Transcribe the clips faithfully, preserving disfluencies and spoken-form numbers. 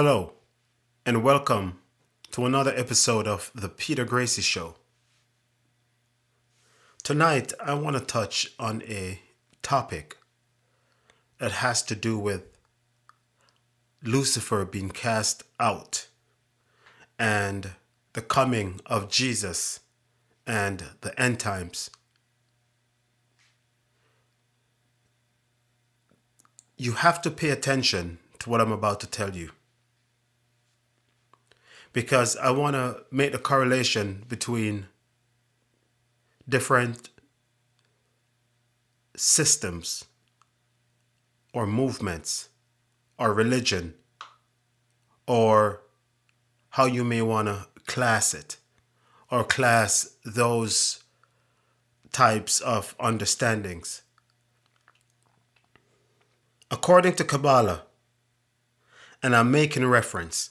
Hello, and welcome to another episode of The Peter Gracie Show. Tonight, I want to touch on a topic that has to do with Lucifer being cast out and the coming of Jesus and the end times. You have to pay attention to what I'm about to tell you, because I want to make the correlation between different systems or movements or religion, or how you may want to class it or class those types of understandings. According to Kabbalah, and I'm making reference,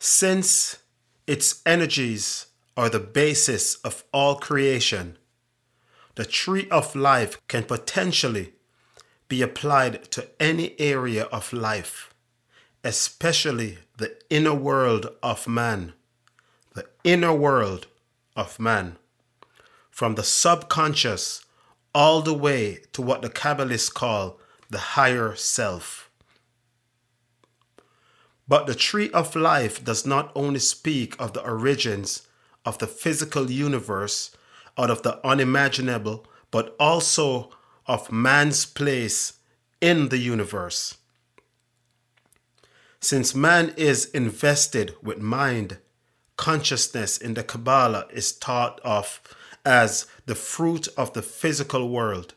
since its energies are the basis of all creation, the tree of life can potentially be applied to any area of life, especially the inner world of man, the inner world of man, from the subconscious all the way to what the Kabbalists call the higher self. But the tree of life does not only speak of the origins of the physical universe, out of the unimaginable, but also of man's place in the universe. Since man is invested with mind, consciousness in the Kabbalah is thought of as the fruit of the physical world,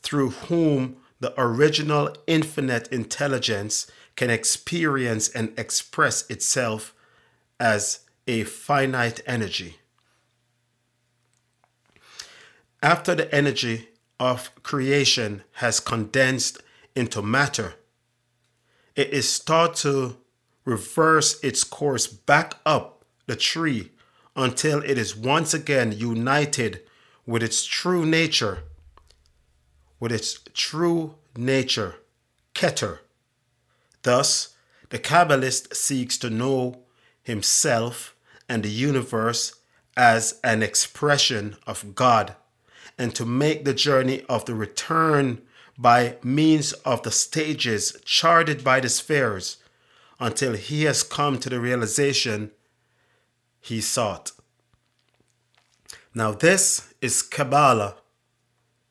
through whom the original infinite intelligence can experience and express itself as a finite energy. After the energy of creation has condensed into matter, it is thought to reverse its course back up the tree until it is once again united with its true nature, with its true nature, Keter. Thus, the Kabbalist seeks to know himself and the universe as an expression of God, and to make the journey of the return by means of the stages charted by the spheres until he has come to the realization he sought. Now, this is Kabbalah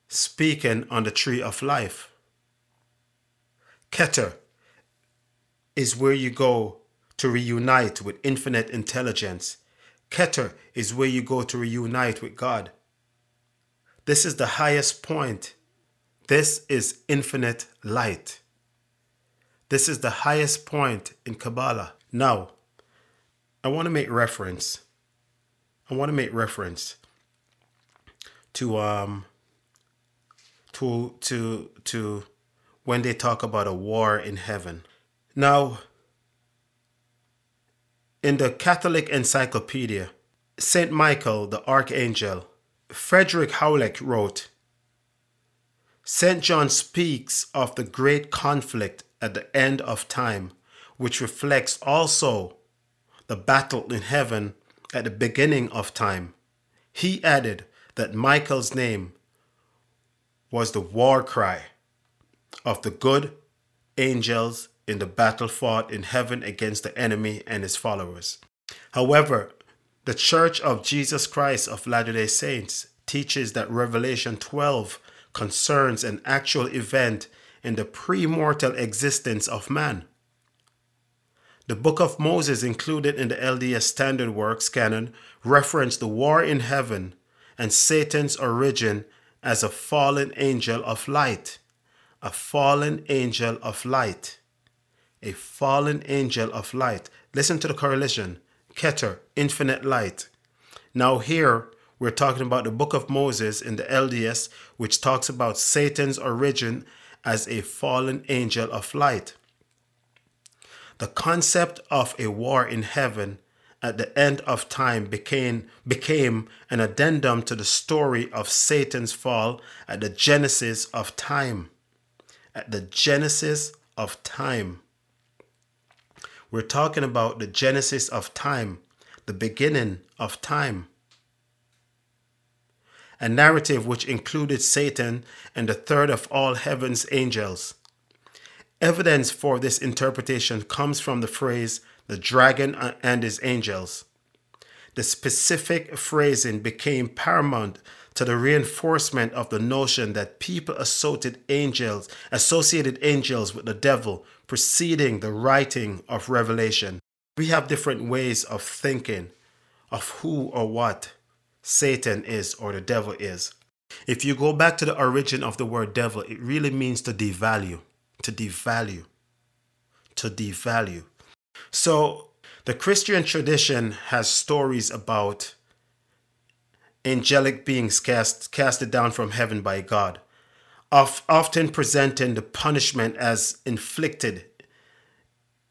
speaking on the tree of life. Keter is where you go to reunite with infinite intelligence. Keter is where you go to reunite with God. This is the highest point. This is infinite light. This is the highest point in Kabbalah. Now, I want to make reference. I want to make reference to um to to to when they talk about a war in heaven. Now, in the Catholic Encyclopedia, Saint Michael the Archangel, Frederick Hauleck wrote, Saint John speaks of the great conflict at the end of time, which reflects also the battle in heaven at the beginning of time. He added that Michael's name was the war cry of the good angels in the battle fought in heaven against the enemy and his followers. However, the Church of Jesus Christ of Latter-day Saints teaches that Revelation twelve concerns an actual event in the premortal existence of man. The Book of Moses, included in the L D S Standard Works canon, referenced the war in heaven and Satan's origin as a fallen angel of light. A fallen angel of light. A fallen angel of light. Listen to the correlation. Keter, infinite light. Now here, we're talking about the Book of Moses in the L D S, which talks about Satan's origin as a fallen angel of light. The concept of a war in heaven at the end of time became, became an addendum to the story of Satan's fall at the genesis of time. At the genesis of time. We're talking about the genesis of time, the beginning of time. A narrative which included Satan and the third of all heaven's angels. Evidence for this interpretation comes from the phrase, the dragon and his angels. The specific phrasing became paramount to the reinforcement of the notion that people associated angels, associated angels with the devil, preceding the writing of Revelation. We have different ways of thinking of who or what Satan is or the devil is. If you go back to the origin of the word devil, it really means to devalue, to devalue, to devalue. So the Christian tradition has stories about angelic beings cast casted down from heaven by God, of, often presenting the punishment as inflicted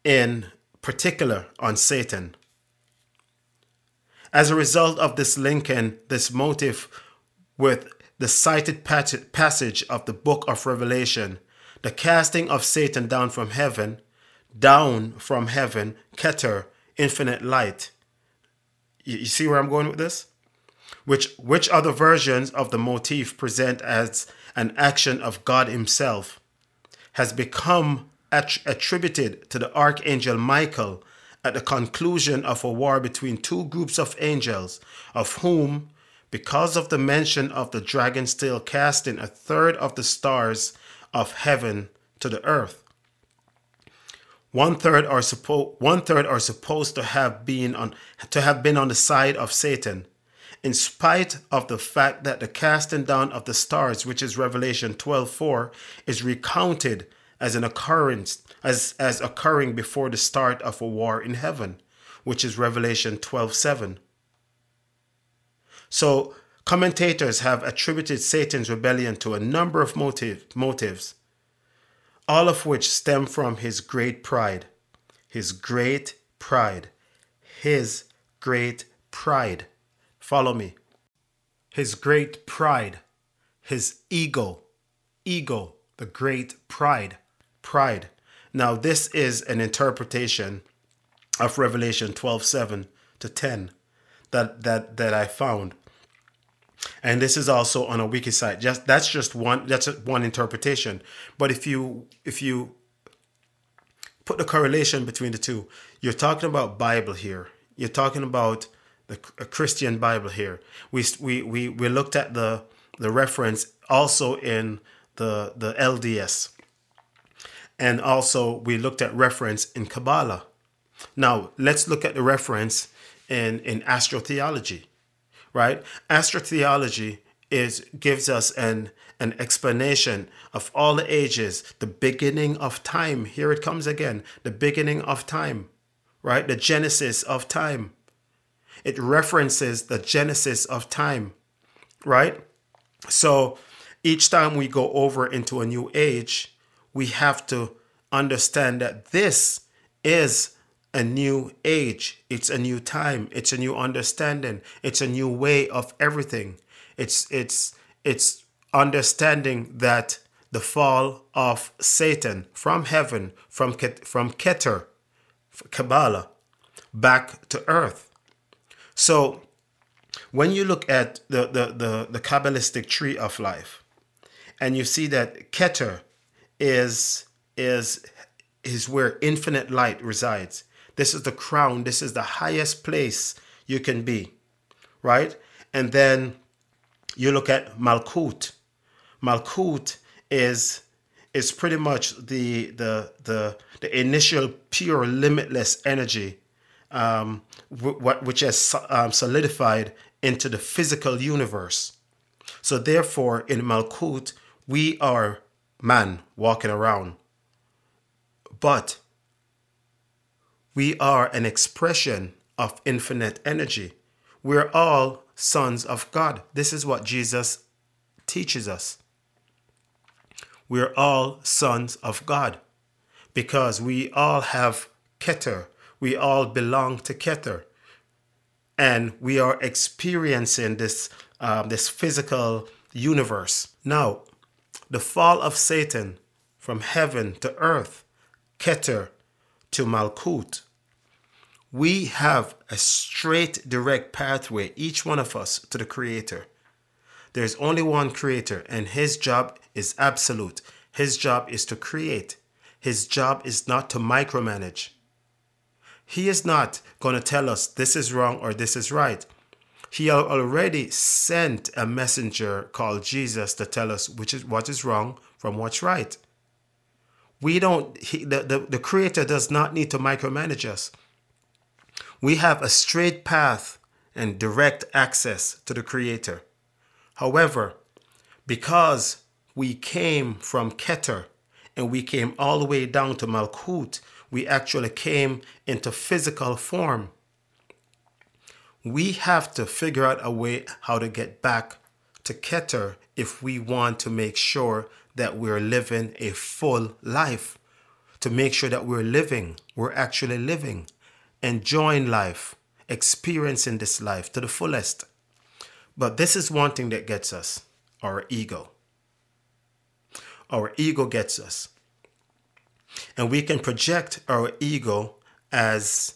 in particular on Satan. As a result of this linking, this motive with the cited pat- passage of the Book of Revelation, the casting of Satan down from heaven, down from heaven, Keter, infinite light. You, you see where I'm going with this? Which which other versions of the motif present as an action of God himself has become att- attributed to the Archangel Michael at the conclusion of a war between two groups of angels, of whom, because of the mention of the dragon's tail casting a third of the stars of heaven to the earth, One third are suppo- one third are supposed to have been on to have been on the side of Satan, in spite of the fact that the casting down of the stars, which is Revelation twelve four, is recounted as an occurrence as, as occurring before the start of a war in heaven, which is Revelation twelve seven. So commentators have attributed Satan's rebellion to a number of motive, motives. All of which stem from his great pride, his great pride, his great pride. Follow me. His great pride, his ego, ego, the great pride, pride. Now this is an interpretation of Revelation twelve seven to ten that, that, that I found. And this is also on a wiki site. Just that's just one that's one interpretation. But if you if you put the correlation between the two, you're talking about Bible here. You're talking about the a Christian Bible here. We we we we looked at the the reference also in the the L D S, and also we looked at reference in Kabbalah. Now let's look at the reference in in astrotheology. Right? Astrotheology is gives us an, an explanation of all the ages, the beginning of time. Here it comes again, the beginning of time, right? The genesis of time. It references the genesis of time, right? So each time we go over into a new age, we have to understand that this is a new age. It's a new time. It's a new understanding. It's a new way of everything. It's it's it's understanding that the fall of Satan from heaven, from from Keter, Kabbalah, back to earth. So when you look at the the the, the Kabbalistic tree of life, and you see that Keter is is is where infinite light resides. This is the crown. This is the highest place you can be, right? And then you look at Malkuth. Malkuth is is pretty much the the the, the initial pure, limitless energy, um, w- w- which has um, solidified into the physical universe. So therefore, in Malkuth, we are man walking around, but we are an expression of infinite energy. We're all sons of God. This is what Jesus teaches us. We're all sons of God because we all have Keter. We all belong to Keter. And we are experiencing this, um, this physical universe. Now, the fall of Satan from heaven to earth, Keter, to Malkuth. We have a straight, direct pathway, each one of us, to the Creator. There's only one Creator, and His job is absolute. His job is to create. His job is not to micromanage. He is not going to tell us this is wrong or this is right. He already sent a messenger called Jesus to tell us which is what is wrong from what's right. We don't. He, the, the, the Creator does not need to micromanage us. We have a straight path and direct access to the Creator. However, because we came from Keter and we came all the way down to Malkuth, we actually came into physical form. We have to figure out a way how to get back to Keter if we want to make sure that we're living a full life, to make sure that we're living, we're actually living, enjoying life, experiencing this life to the fullest. But this is one thing that gets us, our ego. Our ego gets us. And we can project our ego as,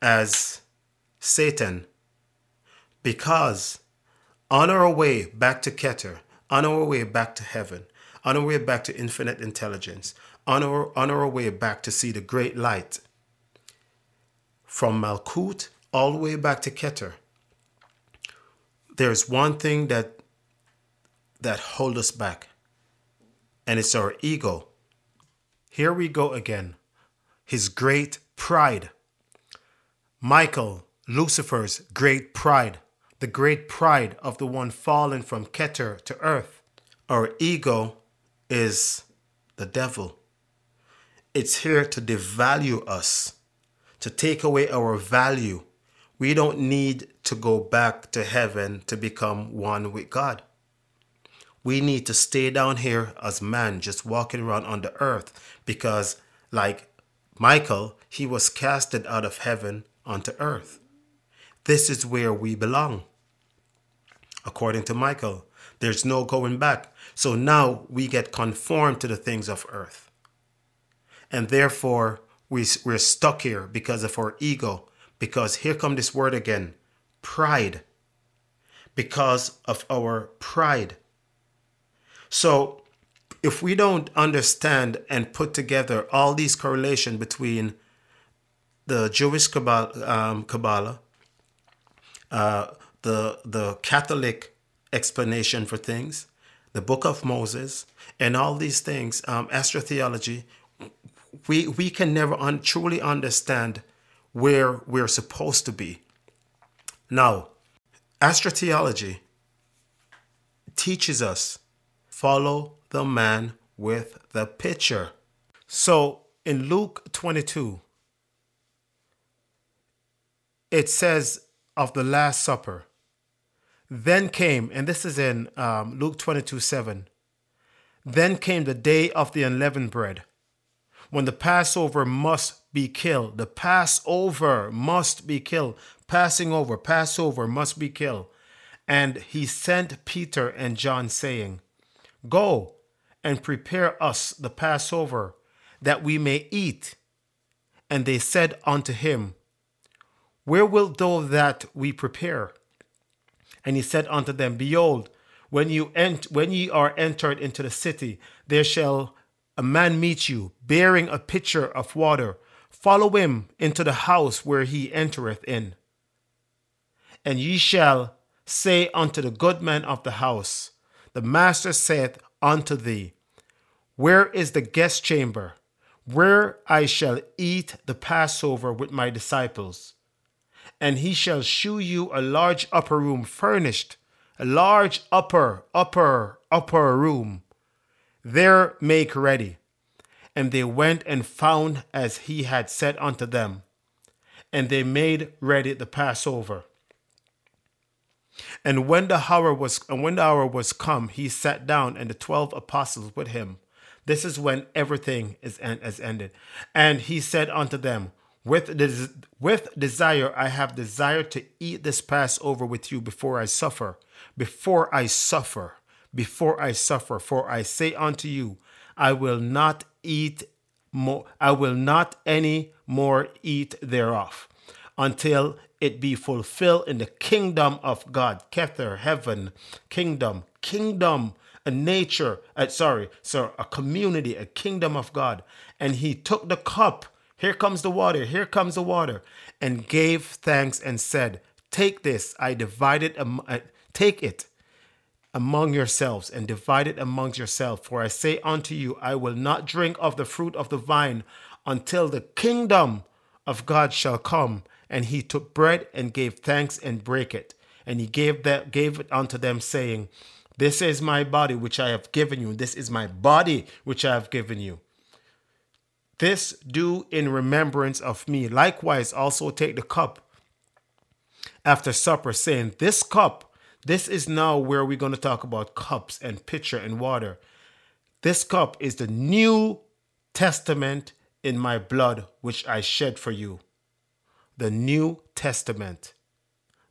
as Satan, because on our way back to Keter, on our way back to heaven, on our way back to infinite intelligence, on our, on our way back to see the great light, from Malkuth all the way back to Keter, there's one thing that, that holds us back, and it's our ego. Here we go again, his great pride. Michael, Lucifer's great pride, the great pride of the one fallen from Keter to earth. Our ego is the devil. It's here to devalue us, to take away our value. We don't need to go back to heaven to become one with God. We need to stay down here as man, just walking around on the earth, because like Michael, he was casted out of heaven onto earth. This is where we belong. According to Michael, there's no going back. So now we get conformed to the things of earth. And therefore, we, we're stuck here because of our ego, because here comes this word again, pride, because of our pride. So if we don't understand and put together all these correlation between the Jewish Kabbalah, um, Kabbalah uh, the, the Catholic explanation for things, the Book of Moses, and all these things, um, astrotheology, we, we can never un- truly understand where we're supposed to be. Now, astrotheology teaches us follow the man with the pitcher. So in Luke twenty-two, it says of the Last Supper, then came, and this is in um, Luke twenty-two seven, then came the day of the unleavened bread, when the Passover must be killed. The Passover must be killed. Passing over, Passover must be killed. And he sent Peter and John, saying, go and prepare us the Passover, that we may eat. And they said unto him, where wilt thou that we prepare? And he said unto them, behold, when, you ent- when ye are entered into the city, there shall a man meet you, bearing a pitcher of water. Follow him into the house where he entereth in. And ye shall say unto the good man of the house, the master saith unto thee, where is the guest chamber, where I shall eat the Passover with my disciples? And he shall shew you a large upper room furnished, a large upper, upper, upper room. There make ready. And they went and found as he had said unto them. And they made ready the Passover. And when the hour was and when the hour was come, he sat down, and the twelve apostles with him. This is when everything is has ended. And he said unto them, With des- with desire I have desired to eat this Passover with you before I suffer, before I suffer, before I suffer. For I say unto you, I will not eat more, I will not any more eat thereof, until it be fulfilled in the kingdom of God. Keter, heaven, kingdom, kingdom, a nature, uh, sorry, sir, a community, a kingdom of God. And he took the cup. Here comes the water. Here comes the water. And gave thanks and said, take this, I divide it, um, uh, take it among yourselves and divide it amongst yourselves. For I say unto you, I will not drink of the fruit of the vine until the kingdom of God shall come. And he took bread and gave thanks and brake it. And he gave that, gave it unto them, saying, this is my body, which I have given you. This is my body, which I have given you. This do in remembrance of me. Likewise, also take the cup after supper, saying, this cup, this is now where we're going to talk about cups and pitcher and water. This cup is the New Testament in my blood, which I shed for you. The New Testament.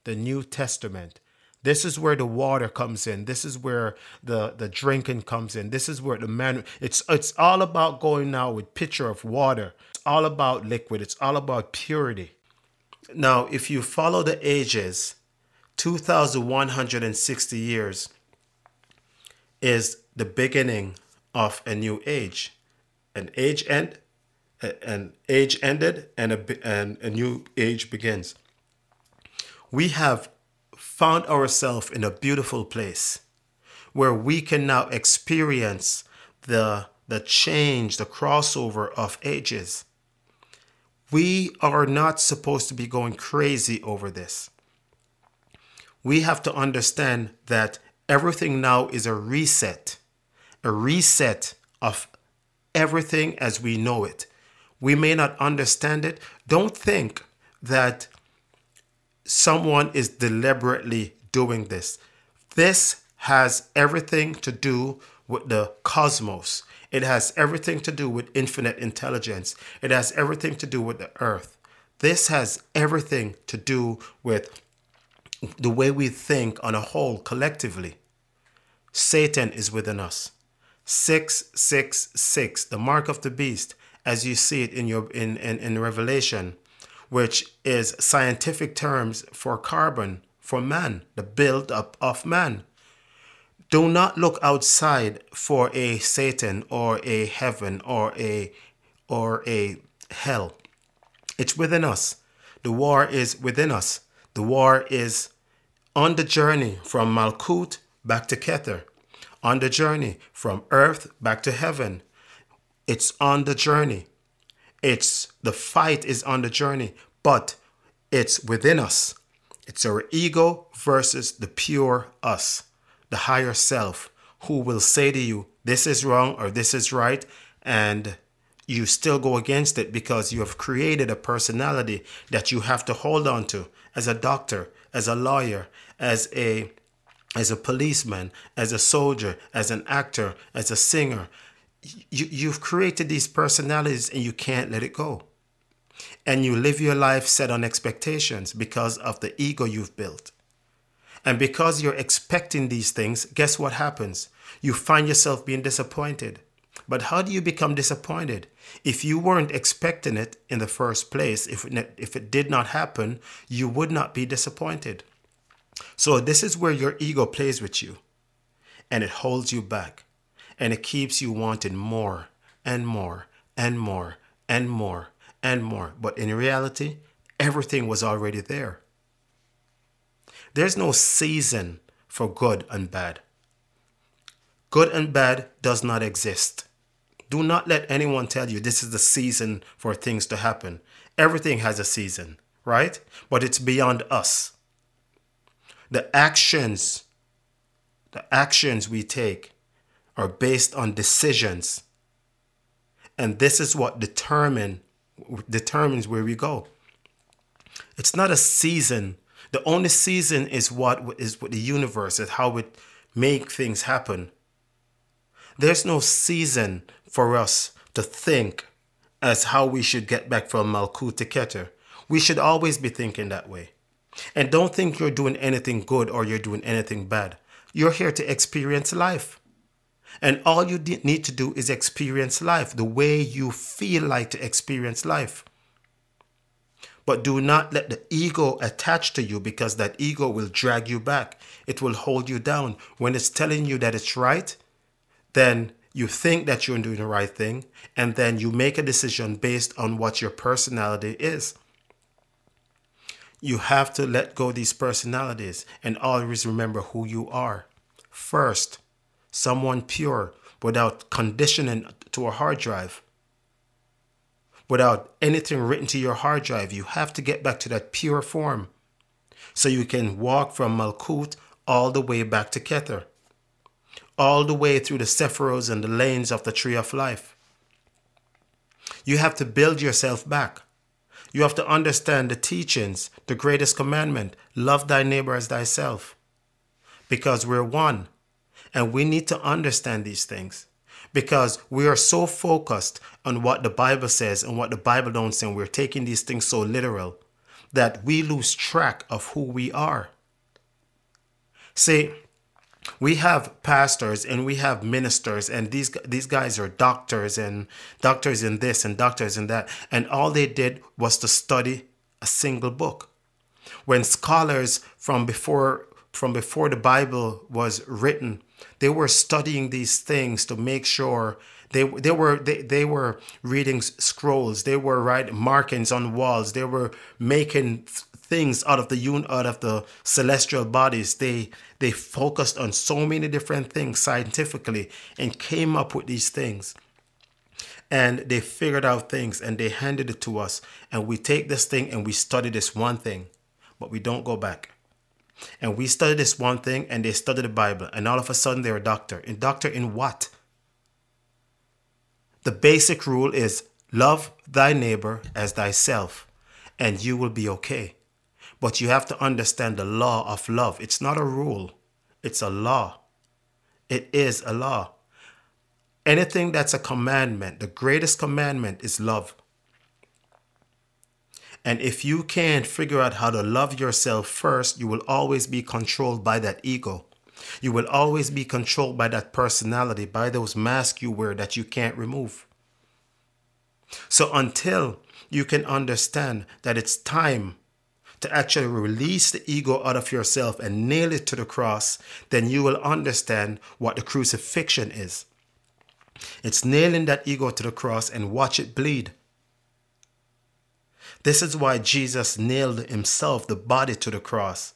The New Testament. This is where the water comes in. This is where the, the drinking comes in. This is where the man, it's, it's all about going now with pitcher of water. It's all about liquid. It's all about purity. Now, if you follow the ages, two thousand one hundred sixty years is the beginning of a new age. An age end, an age ended, and a, and a new age begins. We have found ourselves in a beautiful place where we can now experience the, the change, the crossover of ages. We are not supposed to be going crazy over this. We have to understand that everything now is a reset, a reset of everything as we know it. We may not understand it. Don't think that someone is deliberately doing this. This has everything to do with the cosmos. It has everything to do with infinite intelligence. It has everything to do with the earth. This has everything to do with the way we think on a whole collectively. Satan is within us. six six six, the mark of the beast, as you see it in your in, in, in Revelation, which is scientific terms for carbon, for man, the build-up of man. Do not look outside for a Satan or a heaven or a or a hell. It's within us. The war is within us. The war is on the journey from Malkuth back to Keter, on the journey from earth back to heaven. It's on the journey. It's the fight is on the journey, but it's within us. It's our ego versus the pure us, the higher self, who will say to you, this is wrong or this is right. And you still go against it because you have created a personality that you have to hold on to as a doctor, as a lawyer, as a, as a policeman, as a soldier, as an actor, as a singer. You, you've created these personalities and you can't let it go. And you live your life set on expectations because of the ego you've built. And because you're expecting these things, guess what happens? You find yourself being disappointed. But how do you become disappointed? If you weren't expecting it in the first place, if it, if it did not happen, you would not be disappointed. So this is where your ego plays with you. And it holds you back. And it keeps you wanting more and more and more and more and more. But in reality, everything was already there. There's no season for good and bad. Good and bad does not exist. Do not let anyone tell you this is the season for things to happen. Everything has a season, right? But it's beyond us. The actions, the actions we take are based on decisions. And this is what determine, determines where we go. It's not a season. The only season is what is with the universe, is how it make things happen. There's no season for us to think as how we should get back from Malkuth to Keter. We should always be thinking that way. And don't think you're doing anything good or you're doing anything bad. You're here to experience life. And all you need to do is experience life the way you feel like to experience life. But do not let the ego attach to you, because that ego will drag you back. It will hold you down. When it's telling you that it's right, then you think that you're doing the right thing, and then you make a decision based on what your personality is. You have to let go of these personalities and always remember who you are. First, someone pure, without conditioning to a hard drive. Without anything written to your hard drive, you have to get back to that pure form so you can walk from Malkuth all the way back to Keter, all the way through the sephiroths and the lanes of the tree of life. You have to build yourself back. You have to understand the teachings, the greatest commandment, love thy neighbor as thyself, because we're one. And we need to understand these things, because we are so focused on what the Bible says and what the Bible don't say. And we're taking these things so literal that we lose track of who we are. See, we have pastors and we have ministers, and these, these guys are doctors and doctors in this and doctors in that. And all they did was to study a single book. When scholars from before from before the Bible was written, they were studying these things to make sure they they were they, they were reading scrolls, they were writing markings on walls, they were making things out of the out of the celestial bodies. They they focused on so many different things scientifically and came up with these things. And they figured out things and they handed it to us. And we take this thing and we study this one thing, but we don't go back. And we studied this one thing and they studied the Bible, and all of a sudden they're a doctor. And doctor in what? The basic rule is love thy neighbor as thyself and you will be okay. But you have to understand the law of love. It's not a rule. It's a law. It is a law. Anything that's a commandment, the greatest commandment is love. And if you can't figure out how to love yourself first, you will always be controlled by that ego. You will always be controlled by that personality, by those masks you wear that you can't remove. So until you can understand that it's time to actually release the ego out of yourself and nail it to the cross, then you will understand what the crucifixion is. It's nailing that ego to the cross and watch it bleed. This is why Jesus nailed himself, the body, to the cross,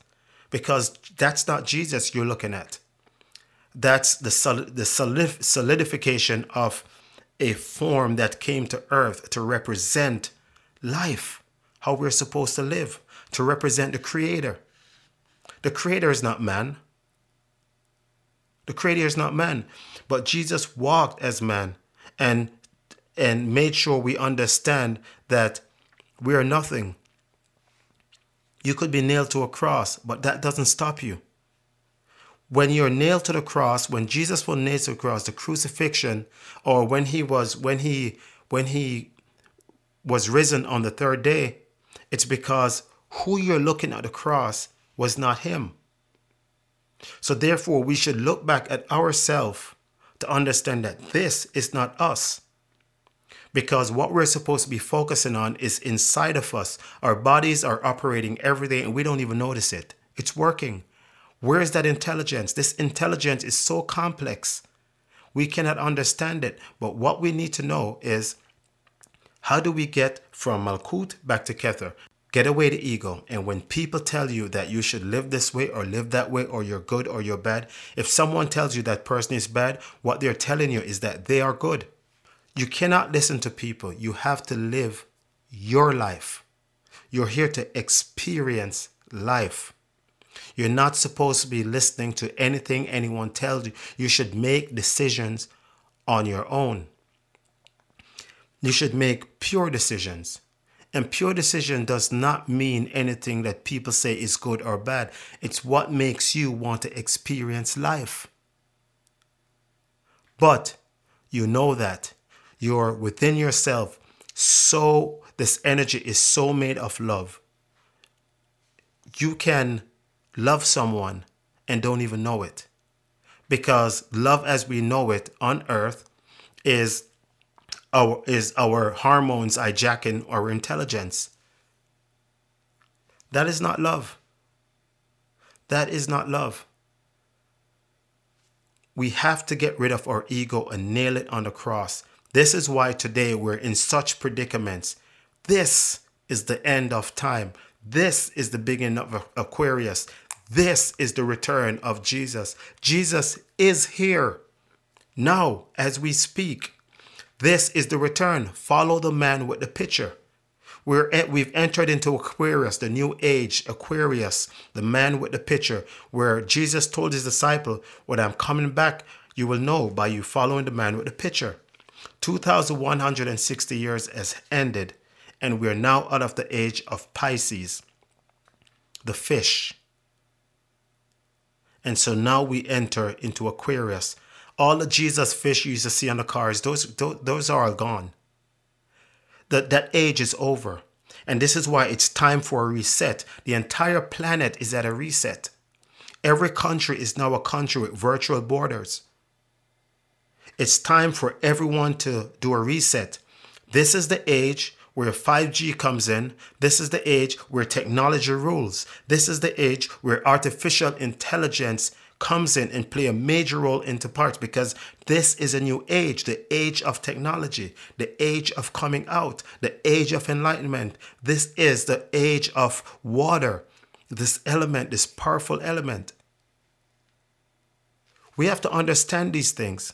because that's not Jesus you're looking at. That's the solid, the solidification of a form that came to earth to represent life, how we're supposed to live, to represent the Creator. The Creator is not man. The Creator is not man, but Jesus walked as man and, and made sure we understand that we are nothing. You could be nailed to a cross, but that doesn't stop you. When you're nailed to the cross, when Jesus was nailed to the cross, the crucifixion, or when he was when he when he was risen on the third day, it's because who you're looking at the cross was not him. So therefore, we should look back at ourselves to understand that this is not us. Because what we're supposed to be focusing on is inside of us. Our bodies are operating every day and we don't even notice it. It's working. Where is that intelligence? This intelligence is so complex. We cannot understand it. But what we need to know is, how do we get from Malkuth back to Keter? Get away the ego. And when people tell you that you should live this way or live that way, or you're good or you're bad, if someone tells you that person is bad, what they're telling you is that they are good. You cannot listen to people. You have to live your life. You're here to experience life. You're not supposed to be listening to anything anyone tells you. You should make decisions on your own. You should make pure decisions. And pure decision does not mean anything that people say is good or bad. It's what makes you want to experience life. But you know that. You're within yourself. So this energy is so made of love. You can love someone and don't even know it, because love as we know it on earth is our, is our hormones hijacking our intelligence. That is not love. That is not love. We have to get rid of our ego and nail it on the cross. This is why today we're in such predicaments. This is the end of time. This is the beginning of Aquarius. This is the return of Jesus. Jesus is here now as we speak. This is the return. Follow the man with the picture. We're at, we've entered into Aquarius, the new age, Aquarius, the man with the picture, where Jesus told his disciple, when I'm coming back, you will know by you following the man with the picture. two thousand one hundred sixty years has ended, and we are now out of the age of Pisces, the fish. And so now we enter into Aquarius. All the Jesus fish you used to see on the cars, those, those, those are all gone. That that age is over. And this is why it's time for a reset. The entire planet is at a reset. Every country is now a country with virtual borders. It's time for everyone to do a reset. This is the age where five G comes in. This is the age where technology rules. This is the age where artificial intelligence comes in and play a major role into parts, because this is a new age, the age of technology, the age of coming out, the age of enlightenment. This is the age of water, this element, this powerful element. We have to understand these things.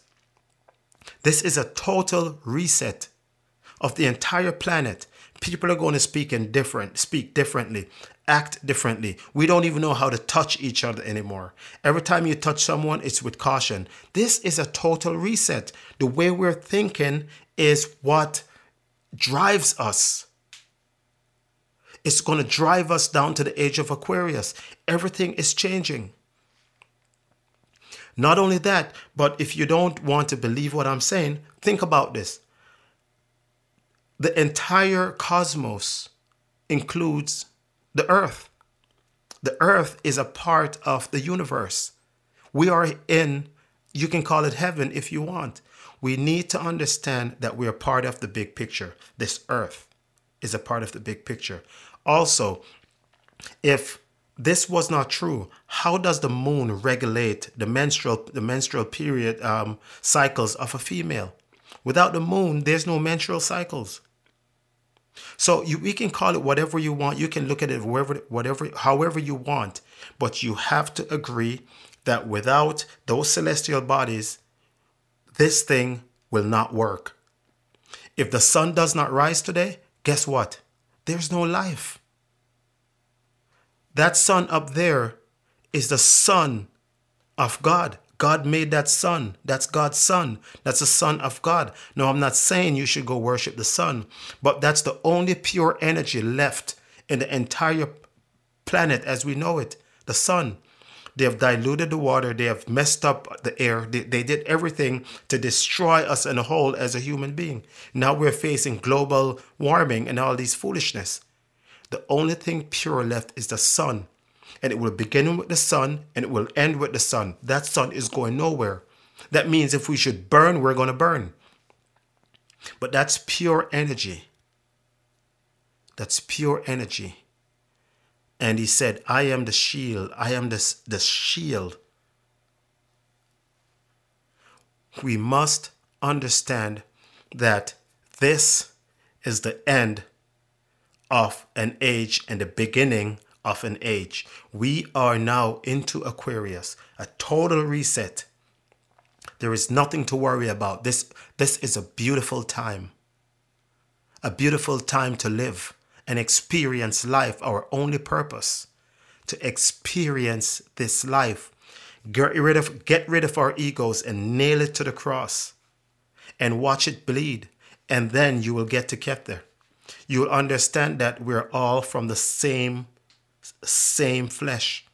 This is a total reset of the entire planet. People are going to speak in different, speak differently, act differently. We don't even know how to touch each other anymore. Every time you touch someone, it's with caution. This is a total reset. The way we're thinking is what drives us. It's going to drive us down to the age of Aquarius. Everything is changing. Not only that, but if you don't want to believe what I'm saying, think about this. The entire cosmos includes the earth. The earth is a part of the universe. We are in, you can call it heaven if you want. We need to understand that we are part of the big picture. This earth is a part of the big picture. Also, if this was not true, how does the moon regulate the menstrual, the menstrual period um, cycles of a female? Without the moon, there's no menstrual cycles. So you, we can call it whatever you want. You can look at it wherever, whatever, however you want. But you have to agree that without those celestial bodies, this thing will not work. If the sun does not rise today, guess what? There's no life. That sun up there is the sun of God. God made that sun. That's God's sun. That's the son of God. No, I'm not saying you should go worship the sun, but that's the only pure energy left in the entire planet as we know it, the sun. They have diluted the water. They have messed up the air. They, they did everything to destroy us in a whole as a human being. Now we're facing global warming and all these foolishness. The only thing pure left is the sun. And it will begin with the sun and it will end with the sun. That sun is going nowhere. That means if we should burn, we're going to burn. But that's pure energy. That's pure energy. And he said, I am the shield. I am the, the shield. We must understand that this is the end of an age and the beginning of an age. We are now into Aquarius, a total reset. There is nothing to worry about. This, this is a beautiful time, a beautiful time to live and experience life, our only purpose, to experience this life. Get rid of, get rid of our egos and nail it to the cross and watch it bleed. And then you will get to Keter. You will understand that we're all from the same Same flesh.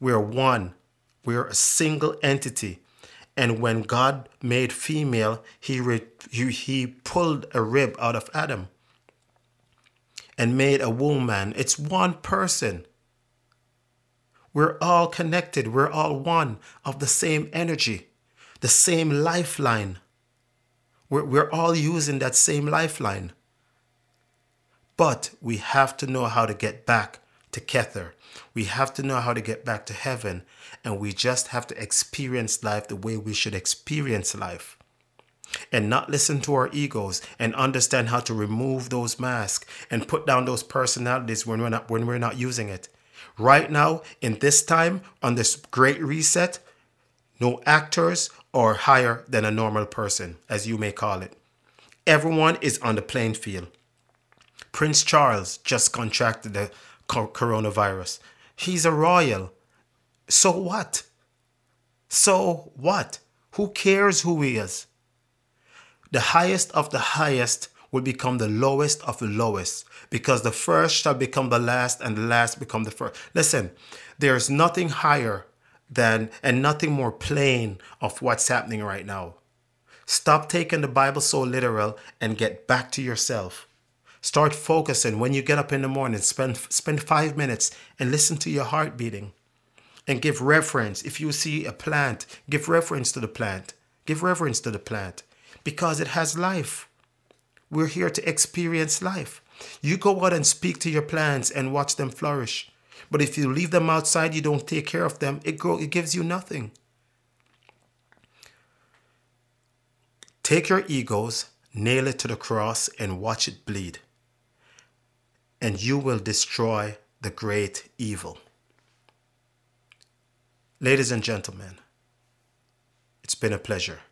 We're one. We're a single entity. And when God made female, he, re- he, he pulled a rib out of Adam and made a woman. It's one person. We're all connected. We're all one of the same energy, the same lifeline. We're, we're all using that same lifeline. But we have to know how to get back to Keter. We have to know how to get back to heaven. And we just have to experience life the way we should experience life. And not listen to our egos, and understand how to remove those masks and put down those personalities when we're not, when we're not using it. Right now, in this time, on this great reset, no actors are higher than a normal person, as you may call it. Everyone is on the playing field. Prince Charles just contracted the coronavirus. He's a royal. So what? So what? Who cares who he is? The highest of the highest will become the lowest of the lowest, because the first shall become the last and the last become the first. Listen, there's nothing higher than and nothing more plain of what's happening right now. Stop taking the Bible so literal and get back to yourself. Start focusing. When you get up in the morning, spend spend five minutes and listen to your heart beating, and give reference. If you see a plant, give reference to the plant. Give reference to the plant. Because it has life. We're here to experience life. You go out and speak to your plants and watch them flourish. But if you leave them outside, you don't take care of them, it grow, it gives you nothing. Take your egos, nail it to the cross, and watch it bleed. And you will destroy the great evil. Ladies and gentlemen, it's been a pleasure.